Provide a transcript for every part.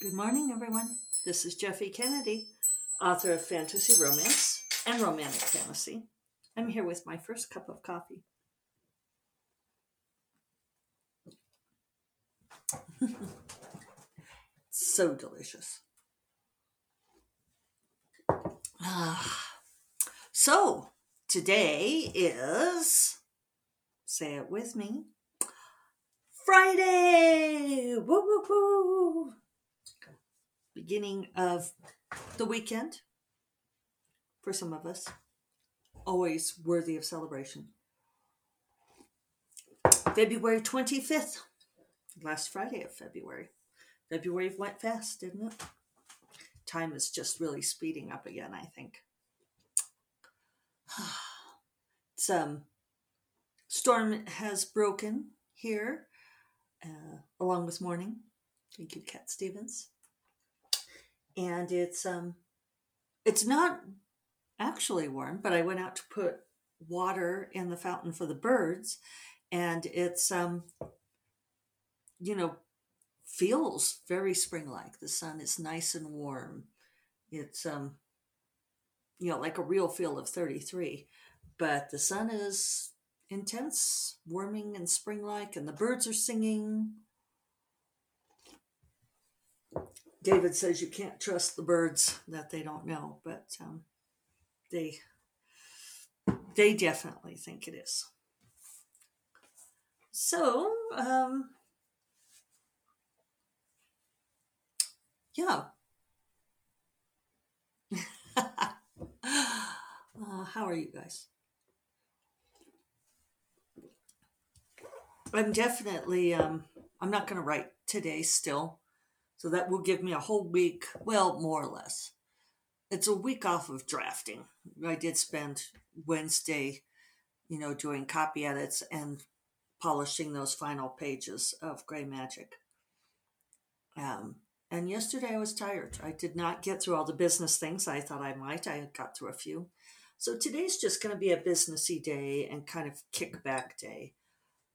Good morning, everyone. This is Jeffy Kennedy, author of fantasy romance and romantic fantasy. I'm here with my first cup of coffee. So delicious. So today is, say it with me, Friday. Woo, woo, woo. Beginning of the weekend for some of us, always worthy of celebration. February 25th, last Friday of February. February went fast, didn't it? Time is just really speeding up again, I think. Some storm has broken here, along with morning. Thank you, Kat Stevens. And it's not actually warm, but I went out to put water in the fountain for the birds, and it's feels very spring-like. The sun is nice and warm. It's like a real feel of 33, but the sun is intense, warming and spring-like, and the birds are singing. David says you can't trust the birds, that they don't know, but they definitely think it is. So, how are you guys? I'm definitely, I'm not going to write today still. So that will give me a whole week, well, more or less. It's a week off of drafting. I did spend Wednesday, doing copy edits and polishing those final pages of Gray Magic. And yesterday I was tired. I did not get through all the business things I thought I might. I got through a few. So today's just going to be a businessy day and kind of kickback day.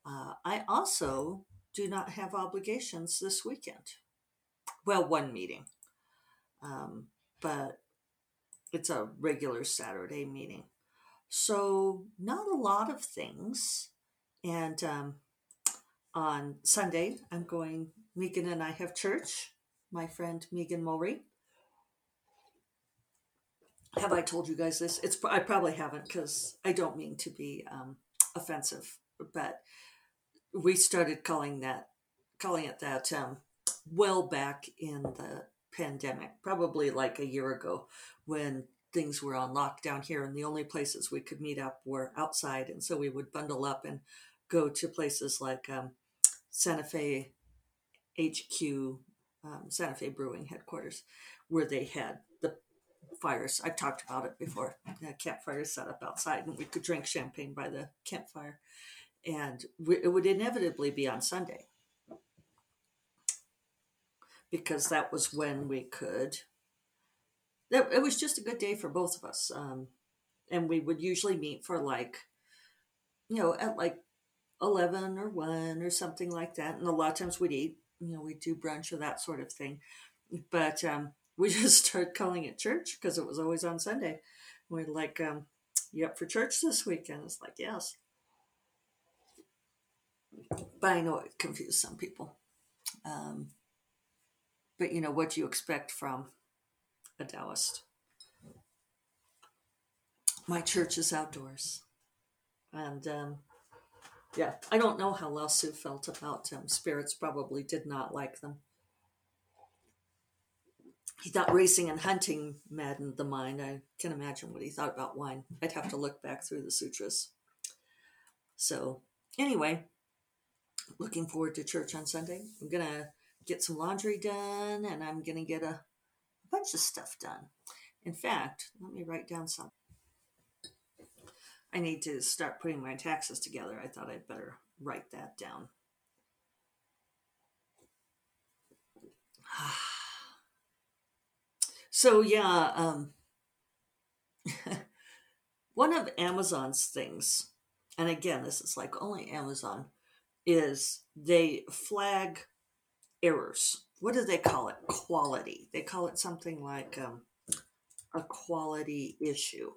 I also do not have obligations this weekend. Well, one meeting, but it's a regular Saturday meeting. So not a lot of things. And on Sunday, Megan and I have church, my friend Megan Mulry. Have I told you guys this? I probably haven't, because I don't mean to be offensive, but we started calling it that, well back in the pandemic, probably like a year ago, when things were on lockdown here and the only places we could meet up were outside. And so we would bundle up and go to places like Santa Fe HQ, Santa Fe Brewing headquarters, where they had the fires. I've talked about it before. The campfire set up outside and we could drink champagne by the campfire. And it would inevitably be on Sunday, because that was when we could. It was just a good day for both of us. And we would usually meet for at 11 or 1 or something like that. And a lot of times we'd eat, we'd do brunch or that sort of thing. But we just started calling it church because it was always on Sunday. We're like, you up for church this weekend? It's like, yes. But I know it confused some people. But, what do you expect from a Taoist? My church is outdoors. And, I don't know how Lao Tzu felt about them. Spirits probably did not like them. He thought racing and hunting maddened the mind. I can imagine what he thought about wine. I'd have to look back through the sutras. So, anyway, looking forward to church on Sunday. I'm going to get some laundry done, and I'm going to get a bunch of stuff done. In fact, let me write down something. I need to start putting my taxes together. I thought I'd better write that down. So, one of Amazon's things, and again, this is only Amazon, is they flag errors what do they call it? Quality. They call it something like a quality issue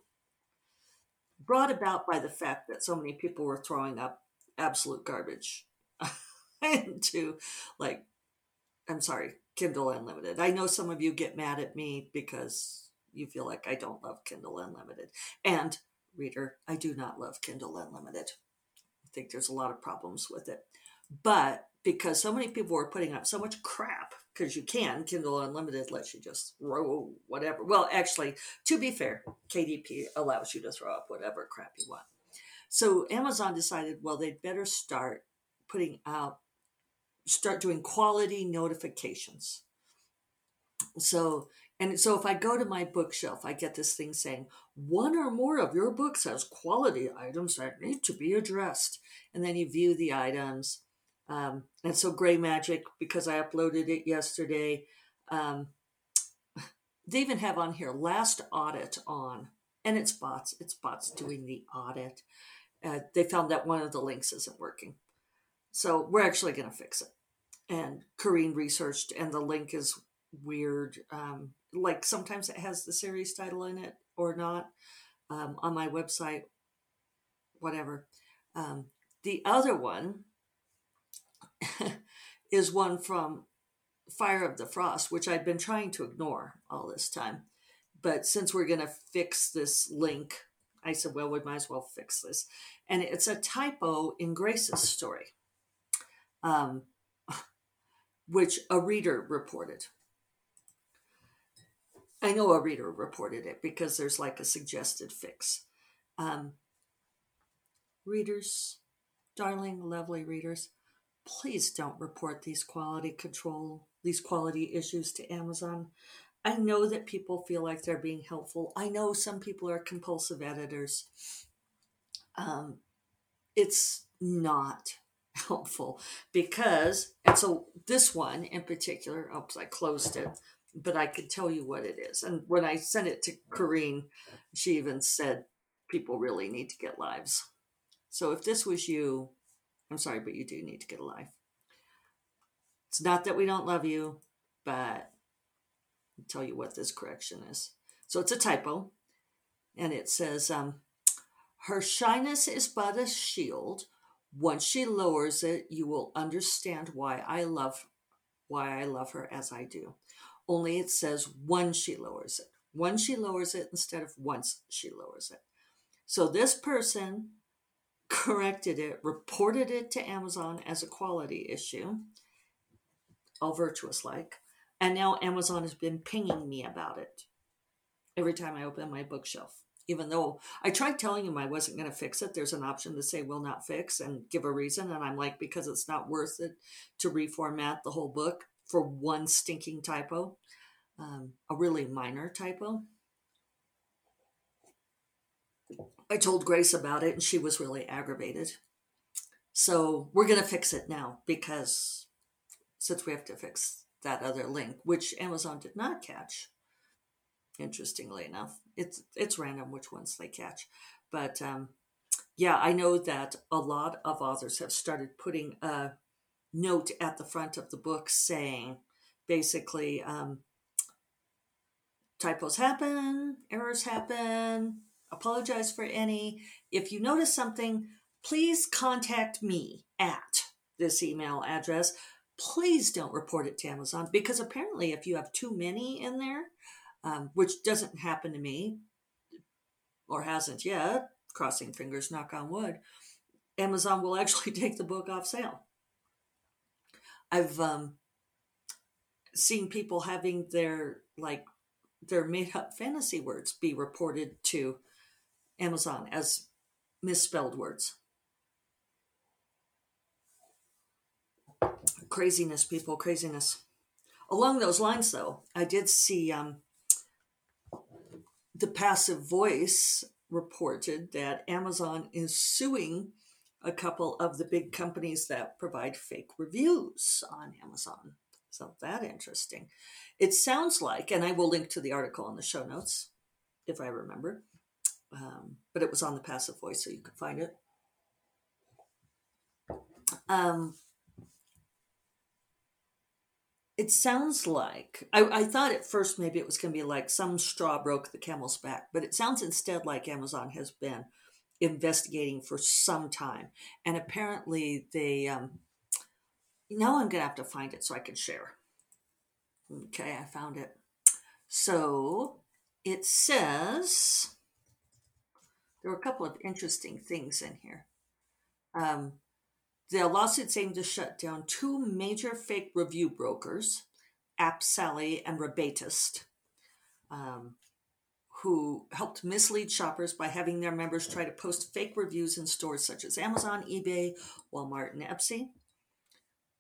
brought about by the fact that so many people were throwing up absolute garbage into, like, I'm sorry, Kindle Unlimited. I know some of you get mad at me because you feel like I don't love Kindle Unlimited. And, reader, I do not love Kindle Unlimited. I think there's a lot of problems with it. But because so many people were putting up so much crap, because you can, Kindle Unlimited lets you just throw whatever. Well, actually, to be fair, KDP allows you to throw up whatever crap you want. So Amazon decided, well, they'd better start putting out, start doing quality notifications. So if I go to my bookshelf, I get this thing saying, one or more of your books has quality items that need to be addressed. And then you view the items. And so Gray Magic, because I uploaded it yesterday, they even have on here last audit on, and it's bots doing the audit. They found that one of the links isn't working. So we're actually going to fix it. And Corrine researched, and the link is weird. Like sometimes it has the series title in it or not, on my website, whatever. The other one is one from Fire of the Frost, which I've been trying to ignore all this time. But since we're going to fix this link, I said, well, we might as well fix this. And it's a typo in Grace's story, which a reader reported. I know a reader reported it because there's like a suggested fix. Readers, darling, lovely readers, please don't report these quality issues to Amazon. I know that people feel like they're being helpful. I know some people are compulsive editors. It's not helpful because, and so this one in particular, oops, I closed it, but I could tell you what it is. And when I sent it to Corrine, she even said, people really need to get lives. So if this was you, I'm sorry, but you do need to get a life. It's not that we don't love you, but I'll tell you what this correction is. So it's a typo, and it says, her shyness is but a shield. Once she lowers it, you will understand why I love her as I do. Only it says, once she lowers it. Once she lowers it instead of once she lowers it. So this person corrected it, reported it to Amazon as a quality issue, all virtuous-like, and now Amazon has been pinging me about it every time I open my bookshelf, even though I tried telling him I wasn't going to fix it. There's an option to say will not fix and give a reason, and I'm like, because it's not worth it to reformat the whole book for one stinking typo, a really minor typo. I told Grace about it, and she was really aggravated. So we're going to fix it now, because since we have to fix that other link, which Amazon did not catch, interestingly enough. It's random which ones they catch. But, yeah, I know that a lot of authors have started putting a note at the front of the book saying, basically, typos happen, errors happen, apologize for any. If you notice something, please contact me at this email address. Please don't report it to Amazon, because apparently if you have too many in there, which doesn't happen to me or hasn't yet, crossing fingers, knock on wood, Amazon will actually take the book off sale. I've seen people having their made up fantasy words be reported to Amazon as misspelled words. Craziness, people, craziness. Along those lines, though, I did see the Passive Voice reported that Amazon is suing a couple of the big companies that provide fake reviews on Amazon. So that's interesting. It sounds like, and I will link to the article in the show notes if I remember, but it was on the Passive Voice, so you can find it. It sounds like, I thought at first maybe it was going to be like some straw broke the camel's back, but it sounds instead like Amazon has been investigating for some time. And apparently they, now I'm going to have to find it so I can share. Okay, I found it. So it says, there were a couple of interesting things in here. The lawsuits aimed to shut down two major fake review brokers, AppSally and Rebatist, who helped mislead shoppers by having their members try to post fake reviews in stores such as Amazon, eBay, Walmart, and Etsy.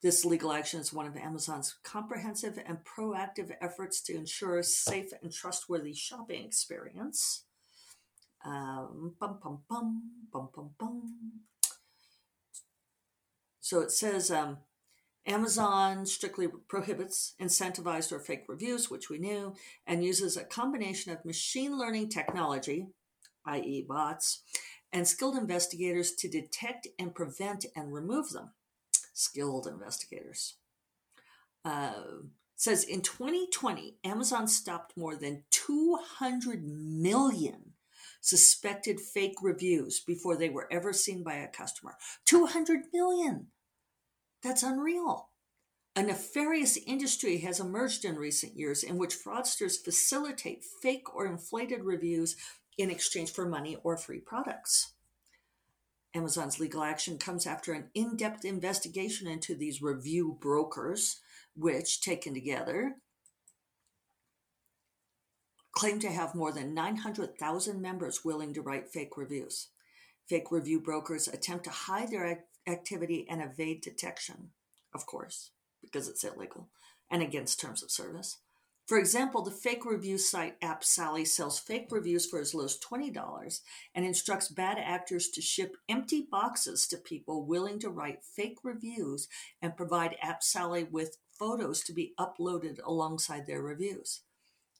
This legal action is one of Amazon's comprehensive and proactive efforts to ensure a safe and trustworthy shopping experience. So it says Amazon strictly prohibits incentivized or fake reviews, which we knew, and uses a combination of machine learning technology, i.e. bots, and skilled investigators to detect and prevent and remove them. Skilled investigators. It says in 2020, Amazon stopped more than 200 million suspected fake reviews before they were ever seen by a customer. 200 million. That's unreal. A nefarious industry has emerged in recent years in which fraudsters facilitate fake or inflated reviews in exchange for money or free products. Amazon's legal action comes after an in-depth investigation into these review brokers, which, taken together, claim to have more than 900,000 members willing to write fake reviews. Fake review brokers attempt to hide their activity and evade detection, of course, because it's illegal and against terms of service. For example, the fake review site AppSally sells fake reviews for as low as $20 and instructs bad actors to ship empty boxes to people willing to write fake reviews and provide AppSally with photos to be uploaded alongside their reviews.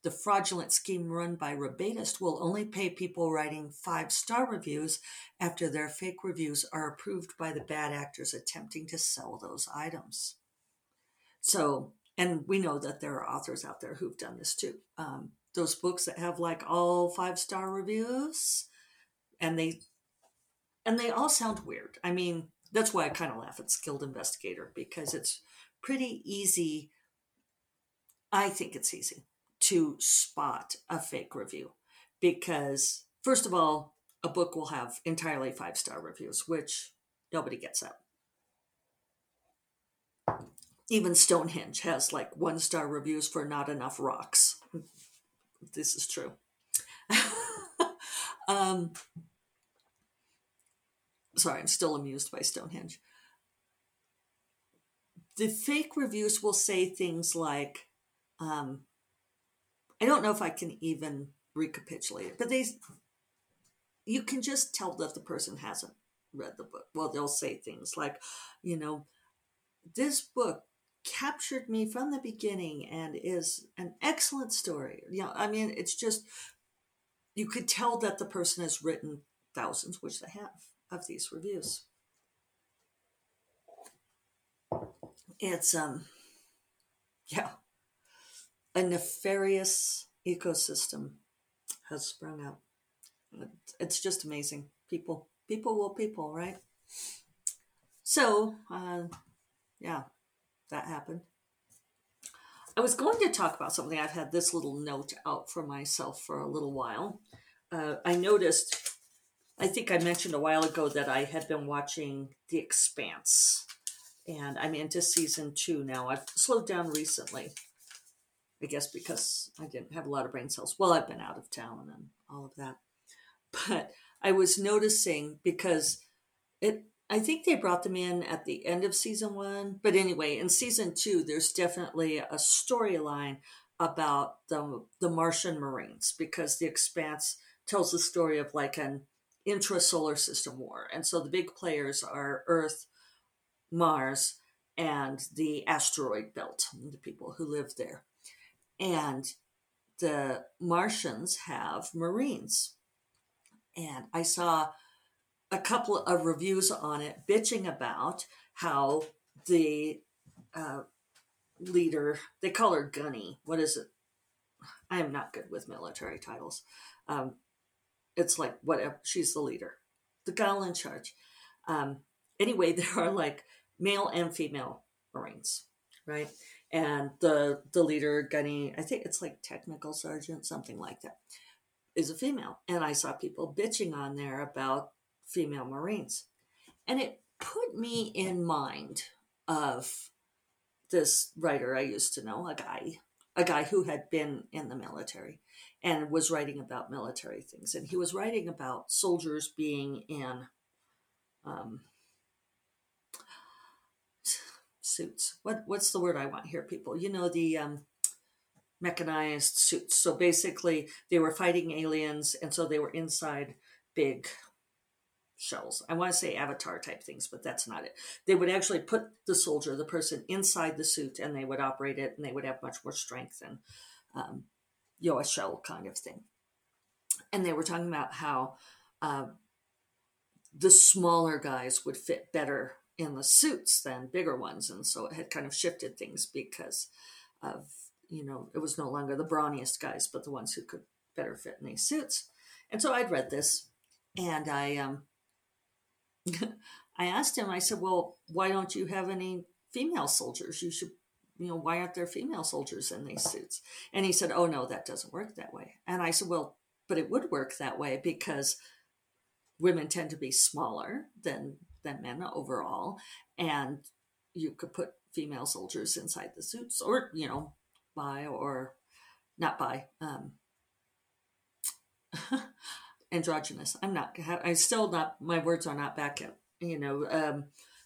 The fraudulent scheme run by Rebatist will only pay people writing 5-star reviews after their fake reviews are approved by the bad actors attempting to sell those items. So, and we know that there are authors out there who've done this too. Those books that have like all 5-star reviews, and they all sound weird. I mean, that's why I kind of laugh at Skilled Investigator, because it's pretty easy. I think it's easy to spot a fake review, because first of all, a book will have entirely 5-star reviews, which nobody gets up. Even Stonehenge has like 1-star reviews for not enough rocks. This is true. Sorry, I'm still amused by Stonehenge. The fake reviews will say things like, I don't know if I can even recapitulate it, but you can just tell that the person hasn't read the book. Well, they'll say things like, this book captured me from the beginning and is an excellent story. It's just, you could tell that the person has written thousands, which they have, of these reviews. It's, a nefarious ecosystem has sprung up. It's just amazing. People will people, right? So, yeah, that happened. I was going to talk about something. I've had this little note out for myself for a little while. I noticed, I think I mentioned a while ago that I had been watching The Expanse, and I'm into season 2 now. I've slowed down recently, I guess because I didn't have a lot of brain cells. Well, I've been out of town and all of that. But I was noticing, because I think they brought them in at the end of season 1. But anyway, in season 2, there's definitely a storyline about the Martian Marines, because The Expanse tells the story of like an intra-solar system war. And so the big players are Earth, Mars, and the asteroid belt, the people who live there. And the Martians have Marines. And I saw a couple of reviews on it bitching about how the leader. They call her Gunny. What is it? I am not good with military titles. It's like whatever. She's the leader, the gal in charge. Anyway, there are like male and female Marines, right? And the leader, Gunny, I think it's like technical sergeant, something like that, is a female. And I saw people bitching on there about female Marines. And it put me in mind of this writer I used to know, a guy who had been in the military and was writing about military things. And he was writing about soldiers being in suits. What's the word I want here, people? You know, the mechanized suits. So basically, they were fighting aliens, and so they were inside big shells. I want to say Avatar type things, but that's not it. They would actually put the soldier, the person, inside the suit, and they would operate it, and they would have much more strength and, a shell kind of thing. And they were talking about how the smaller guys would fit better in the suits than bigger ones. And so it had kind of shifted things because of, it was no longer the brawniest guys, but the ones who could better fit in these suits. And so I'd read this and I asked him, I said, well, why don't you have any female soldiers? You should, why aren't there female soldiers in these suits? And he said, oh no, that doesn't work that way. And I said, well, but it would work that way because women tend to be smaller than men overall, and you could put female soldiers inside the suits, or androgynous. My words are not back yet.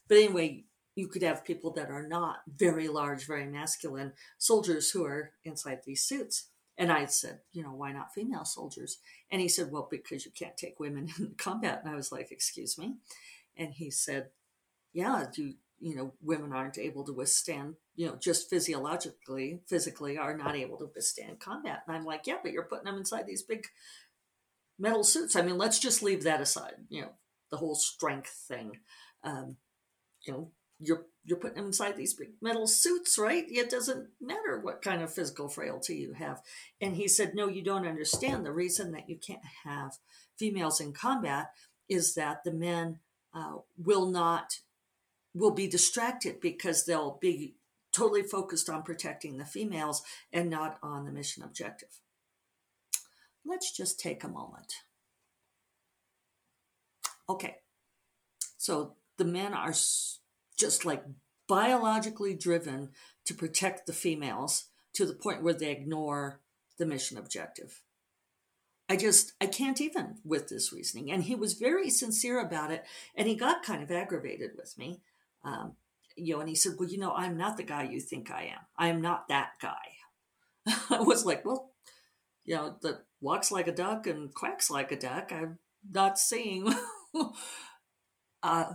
But anyway, you could have people that are not very large, very masculine soldiers who are inside these suits. And I said, why not female soldiers? And he said, well, because you can't take women in combat. And I was like, excuse me. And he said, yeah, women aren't able to withstand, just physically are not able to withstand combat. And I'm like, yeah, but you're putting them inside these big metal suits. I mean, let's just leave that aside, the whole strength thing. You're putting them inside these big metal suits, right? It doesn't matter what kind of physical frailty you have. And he said, no, you don't understand. The reason that you can't have females in combat is that the men will be distracted because they'll be totally focused on protecting the females and not on the mission objective. Let's just take a moment. Okay. So the men are just like biologically driven to protect the females to the point where they ignore the mission objective. I can't even with this reasoning. And he was very sincere about it. And he got kind of aggravated with me. And he said, well, I'm not the guy you think I am. I am not that guy. I was like, well, that walks like a duck and quacks like a duck. I'm not saying. I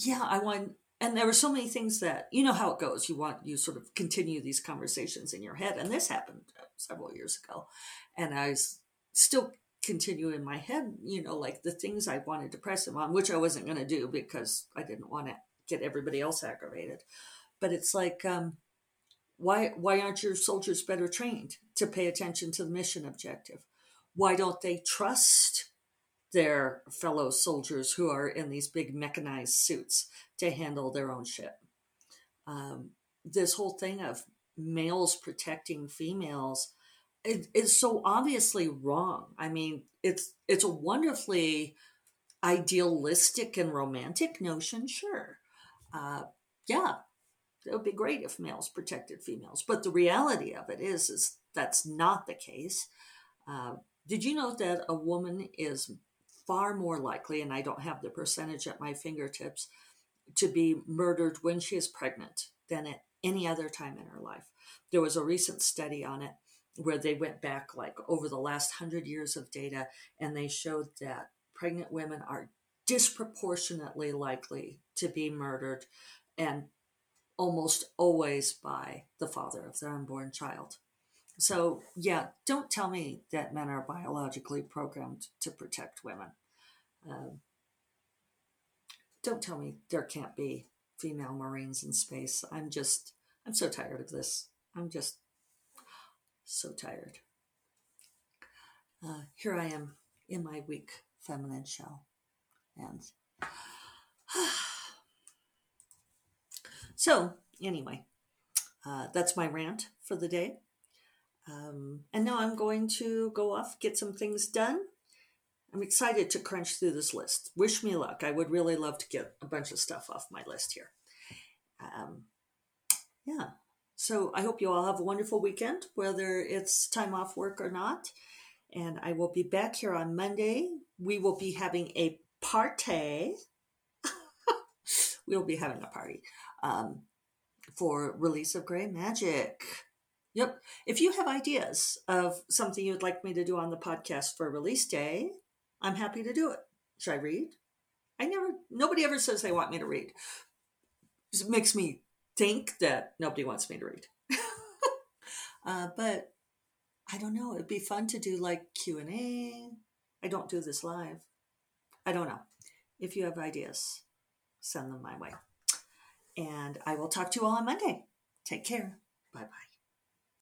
want. And there were so many things that, how it goes. You sort of continue these conversations in your head. And this happened several years ago. And I was still continue in my head, like the things I wanted to press him on, which I wasn't going to do because I didn't want to get everybody else aggravated. But it's like, why aren't your soldiers better trained to pay attention to the mission objective? Why don't they trust their fellow soldiers who are in these big mechanized suits to handle their own shit? This whole thing of males protecting females is so obviously wrong. I mean, it's a wonderfully idealistic and romantic notion, sure. It would be great if males protected females. But the reality of it is that's not the case. Did you know that a woman is far more likely, and I don't have the percentage at my fingertips, to be murdered when she is pregnant than at any other time in her life? There was a recent study on it where they went back like over the last 100 years of data, and they showed that pregnant women are disproportionately likely to be murdered, and almost always by the father of their unborn child. So, don't tell me that men are biologically programmed to protect women. Don't tell me there can't be female Marines in space. I'm just I'm so tired of this. I'm just so tired. Here I am in my weak feminine shell. And so anyway, that's my rant for the day. And now I'm going to go off, get some things done. I'm excited to crunch through this list. Wish me luck. I would really love to get a bunch of stuff off my list here. Yeah. So I hope you all have a wonderful weekend, whether it's time off work or not. And I will be back here on Monday. We will be having a party. We'll be having a party for release of Gray Magic. Yep. If you have ideas of something you'd like me to do on the podcast for release day, I'm happy to do it. Should I read? Nobody ever says they want me to read. It makes me think that nobody wants me to read. But I don't know. It'd be fun to do like Q&A. I don't do this live. I don't know. If you have ideas, send them my way. And I will talk to you all on Monday. Take care. Bye-bye.